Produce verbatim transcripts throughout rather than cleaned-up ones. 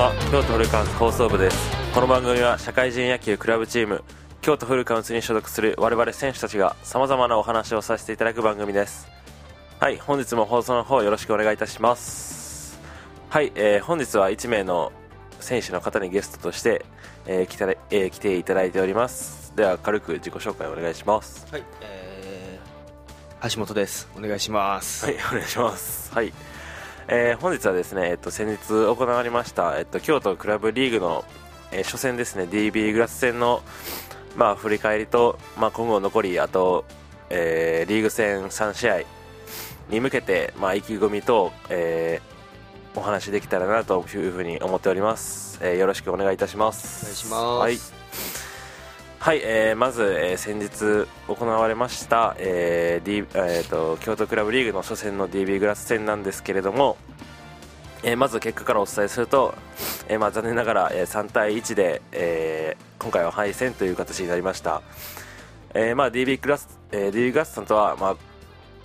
は、京都フルカウンツ放送部です。この番組は社会人野球クラブチーム京都フルカウンツに所属する我々選手たちが様々なお話をさせていただく番組です。はい、本日も放送の方よろしくお願いいたします。はい、えー、本日はいちめいの選手の方にゲストとして、えー 来たえー、来ていただいております。では軽く自己紹介をお願いします。はい、えー、橋本です。お願いします。はい、お願いします。はい、えー、本日はですね、えっと、先日行われました、えっと、京都クラブリーグの、えー、初戦ですね、 ディービー グラス戦の、まあ、振り返りと、まあ、今後残りあと、えー、リーグ戦さんしあいに向けて、まあ、意気込みと、えー、お話できたらなというふうに思っております。えー、よろしくお願いいたします。お願いします。はい、はい、えー、まず、えー、先日行われました、えー D えー、と京都クラブリーグの初戦の ディービー グラス戦なんですけれども、えー、まず結果からお伝えすると、えーまあ、残念ながらさんたいいちで、えー、今回は敗戦という形になりました。えーまあ、ディービー グラス、えー、ディービー グラスさんとは、まあ、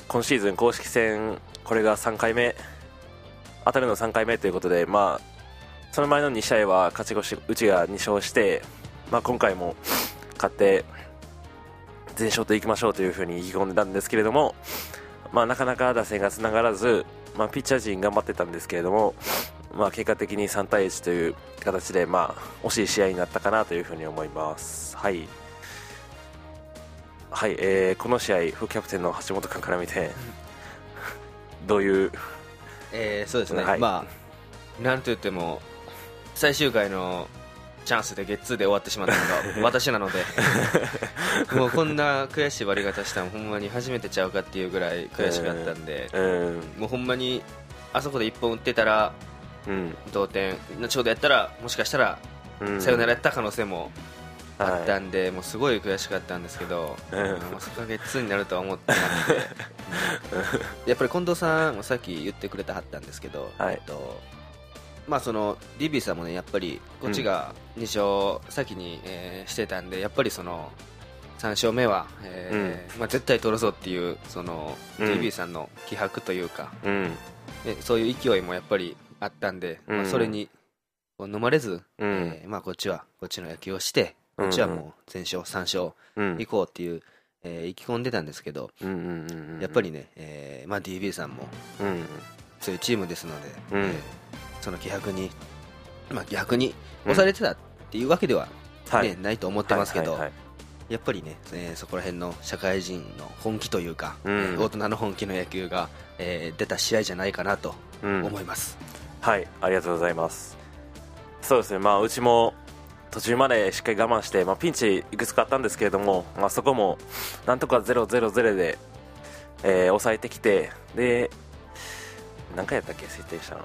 今シーズン公式戦これがさんかいめ当たるのさんかいめということで、まあ、その前のにしあいは勝ち越しうちがにしょうして、まあ、今回も勝って全勝といきましょうというふうに意気込んでたんですけれども、まあ、なかなか打線がつながらず、まあ、ピッチャー陣頑張ってたんですけれども、まあ、結果的にさんたいいちという形で、まあ、惜しい試合になったかなというふうに思います。はいはい、えー、この試合副キャプテンの橋本君から見てどういう、えー、そうですね、はい、まあ、なんといっても最終回のチャンスでゲッツーで終わってしまったのが私なのでもうこんな悔しい割り方したのほんまに初めてちゃうかっていうぐらい悔しかったんで、えーえー、もうほんまにあそこでいっぽん打ってたら、うん、同点後ほどやったらもしかしたらサヨナラやった可能性もあったんで、はい、もうすごい悔しかったんですけど、うん、まさかゲッツーになるとは思ってなくてやっぱり近藤さんもさっき言ってくれたはったんですけど、はい、えっとまあ、その ディービー さんもねやっぱりこっちがに勝先に、えー、してたんでやっぱりそのさん勝目は、えーうんまあ、絶対取るぞっていうその ディービー さんの気迫というか、うん、でそういう勢いもやっぱりあったんで、うんまあ、それに飲まれず、うんえーまあ、こっちはこっちの野球をしてこっちはもう全勝さん勝いこうっていう、うんえー、意気込んでたんですけど、うんうんうんうん、やっぱりね、えーまあ、ディービー さんも、うん、そういうチームですので、うんえーその気迫に、まあ、逆に押されてたっていうわけでは、ねうんはい、ないと思ってますけど、はいはいはい、やっぱりね、えー、そこら辺の社会人の本気というか、うんえー、大人の本気の野球が、えー、出た試合じゃないかなと思います、うん、はい、ありがとうございます。そうですね、まあ、うちも途中までしっかり我慢して、まあ、ピンチいくつかあったんですけれども、まあ、そこもなんとか ゼロゼロゼロ で、えー、抑えてきてで何回やったっけ設定したの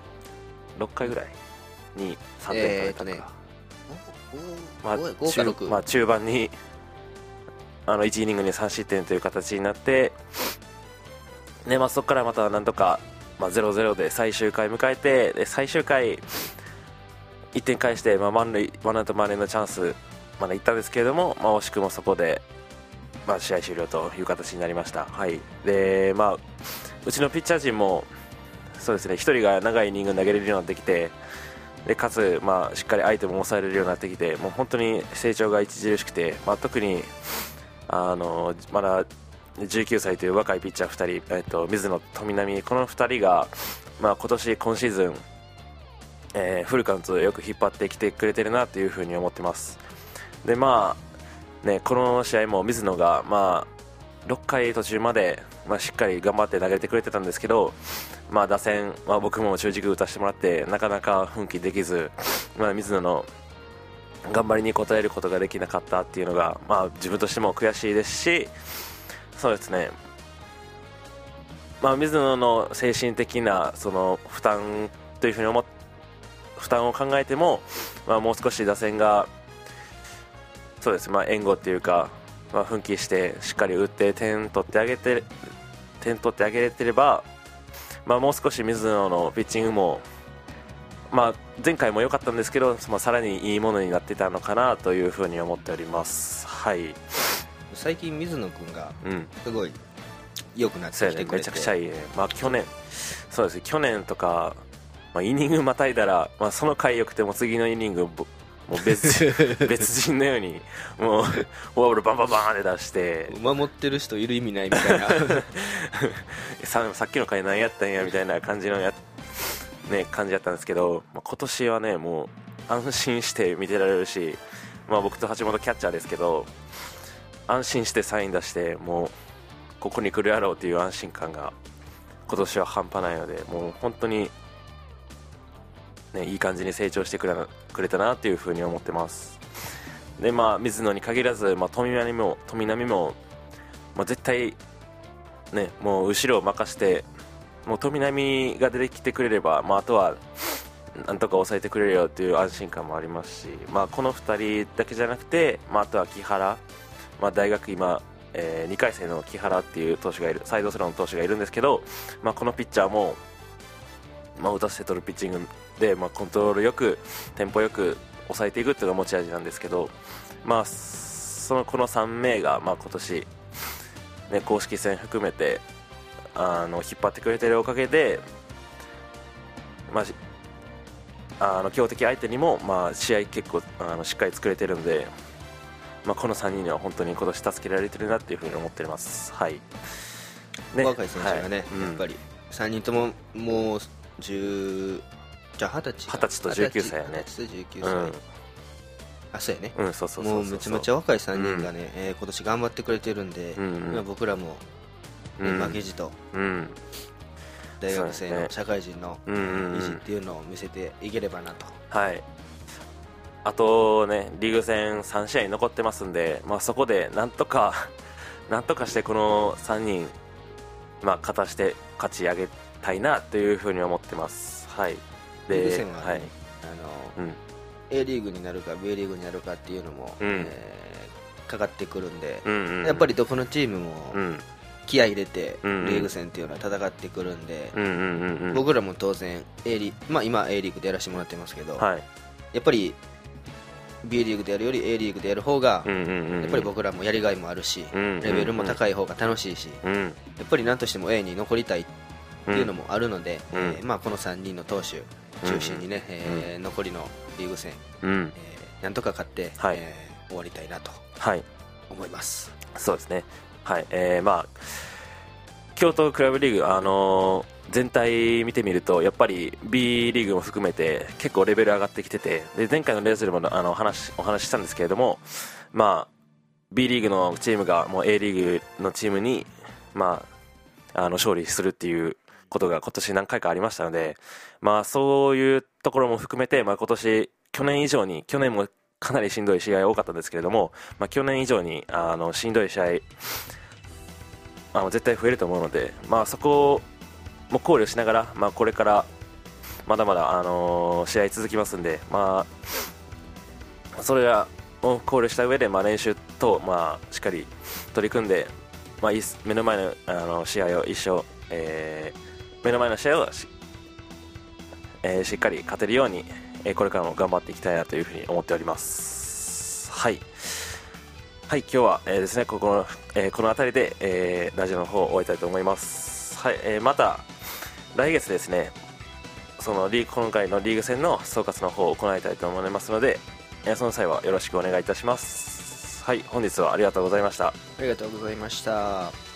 ろっかいぐらいにさんてん取れたのか、まあ、中盤にあのいちイニングにさんしってんという形になって、ねまあ、そこからまたなんとか、まあ、ゼロゼロ で最終回迎えてで最終回いってん返して、まあ、満塁ワンアウト満塁のチャンスまでいったんですけれども、まあ、惜しくもそこで、まあ、試合終了という形になりました。はい、でまあ、うちのピッチャー陣もそうですね、ひとりが長いイニング投げれるようになってきてでかつ、まあ、しっかり相手も抑えれるようになってきてもう本当に成長が著しくて、まあ、特にあのまだじゅうきゅうさいという若いピッチャーふたり、えっと、水野、富浪このふたりが、まあ、今年今シーズン、えー、フルカウントをよく引っ張ってきてくれてるなというふうに思ってます。で、まあね、この試合も水野が、まあ、ろっかい途中まで、まあ、しっかり頑張って投げてくれてたんですけどまあ、打線、まあ、僕も中軸打たせてもらってなかなか奮起できず、まあ、水野の頑張りに応えることができなかったっていうのが、まあ、自分としても悔しいですしそうですね、まあ、水野の精神的なその負担というふうに思っ負担を考えても、まあ、もう少し打線がそうです、まあ、援護というか、まあ、奮起してしっかり打って点取ってあげて点取ってあげれてればまあ、もう少し水野のピッチングも、まあ、前回も良かったんですけど、まあ、さらにいいものになってたのかなというふうに思っております。はい、最近水野君がすごい良くなってきてくれて、うんね、めちゃくちゃいい、ねまあ、去年そうです去年とかまあ、イニングまたいだら、まあ、その回よくても次のイニングもう 別, 別人のようにもうフォアボールバンバンバンって出して守ってる人いる意味ないみたいなさ, さっきの回何やったんやみたいな感じのや、ね、感じだったんですけど、まあ、今年はねもう安心して見てられるし、まあ、僕と橋本キャッチャーですけど安心してサイン出してもうここに来るやろうという安心感が今年は半端ないのでもう本当にね、いい感じに成長してくれ、くれたなというふうに思ってます。で、まあ、水野に限らず、まあ、富波も、富波も、まあ、絶対、ね、もう後ろを任せてもう富波が出てきてくれれば、まあ、あとはなんとか抑えてくれるよという安心感もありますし、まあ、このふたりだけじゃなくて、まあ、あとは木原、まあ、大学今、えー、にかい生の木原っていう投手がいるサイドスローの投手がいるんですけど、まあ、このピッチャーもまあ、打たせて取るピッチングで、まあ、コントロールよくテンポよく抑えていくというのが持ち味なんですけど、まあ、そのこのさん名が、まあ、今年、ね、公式戦含めてあの引っ張ってくれているおかげで、まあ、あの強敵相手にも、まあ、試合結構あのしっかり作れているので、まあ、このさんにんには本当に今年助けられているなというふうに思っています。はいね、若い選手がね、はい、やっぱりさんにんとももうじゅうじゃあはたちとじゅうきゅうさいやね。はたちとじゅうきゅうさい、うん、あそうやね、うん、そうそうそうそう、もうめちゃめちゃ若いさんにんがね、うんえー、今年頑張ってくれてるんで、うんうん、今僕らも、ねうん、負けじと、うん、大学生の社会人の意地っていうのを見せていければなと、うんうんうん、はい。あとねリーグ戦さん試合残ってますんで、まあ、そこでなんとかなんとかしてこのさんにん、まあ、勝たして勝ち上げたいなというふうに思ってます。はい、でリーグ戦は、ねはいあのうん、A リーグになるか B リーグになるかっていうのも、うんえー、かかってくるんで、うんうんうん、やっぱりどこのチームも気合い入れて、うん、リーグ戦っていうのは戦ってくるんで、うんうんうんうん、僕らも当然 A リ、まあ、今 A リーグでやらせてもらってますけど、はい、やっぱり B リーグでやるより A リーグでやる方が、うんうんうんうん、やっぱり僕らもやりがいもあるし、うんうんうん、レベルも高い方が楽しいし、うん、やっぱり何としても A に残りたいっていうのもあるので、うんえーまあ、このさんにんの投手中心にね、うんえー、残りのリーグ戦、うんえー、なんとか勝って、はいえー、終わりたいなと思います。はい、そうですね、はいえーまあ、京都クラブリーグ、あのー、全体見てみるとやっぱり B リーグも含めて結構レベル上がってきてて、で前回のレースでもあの話お話ししたんですけれども、まあ、B リーグのチームがもう A リーグのチームに、まあ、あの勝利するっていうことが今年何回かありましたので、まあ、そういうところも含めて、まあ、今年去年以上に去年もかなりしんどい試合多かったんですけれども、まあ、去年以上にあのしんどい試合あの絶対増えると思うので、まあ、そこも考慮しながら、まあ、これからまだまだ、あのー、試合続きますんで、まあ、それらを考慮した上で、まあ、練習と、まあ、しっかり取り組んで、まあ、目の前の、あの試合を一生、えー目の前の試合を し,、えー、しっかり勝てるように、えー、これからも頑張っていきたいなというふうに思っております。はい、はい、今日は、えーですね、ここの、えー、この辺りで、えー、ラジオの方を終えたいと思います。はいえー、また来月ですねそのリーグ今回のリーグ戦の総括の方を行いたいと思いますので、えー、その際はよろしくお願いいたします。はい、本日はありがとうございました。ありがとうございました。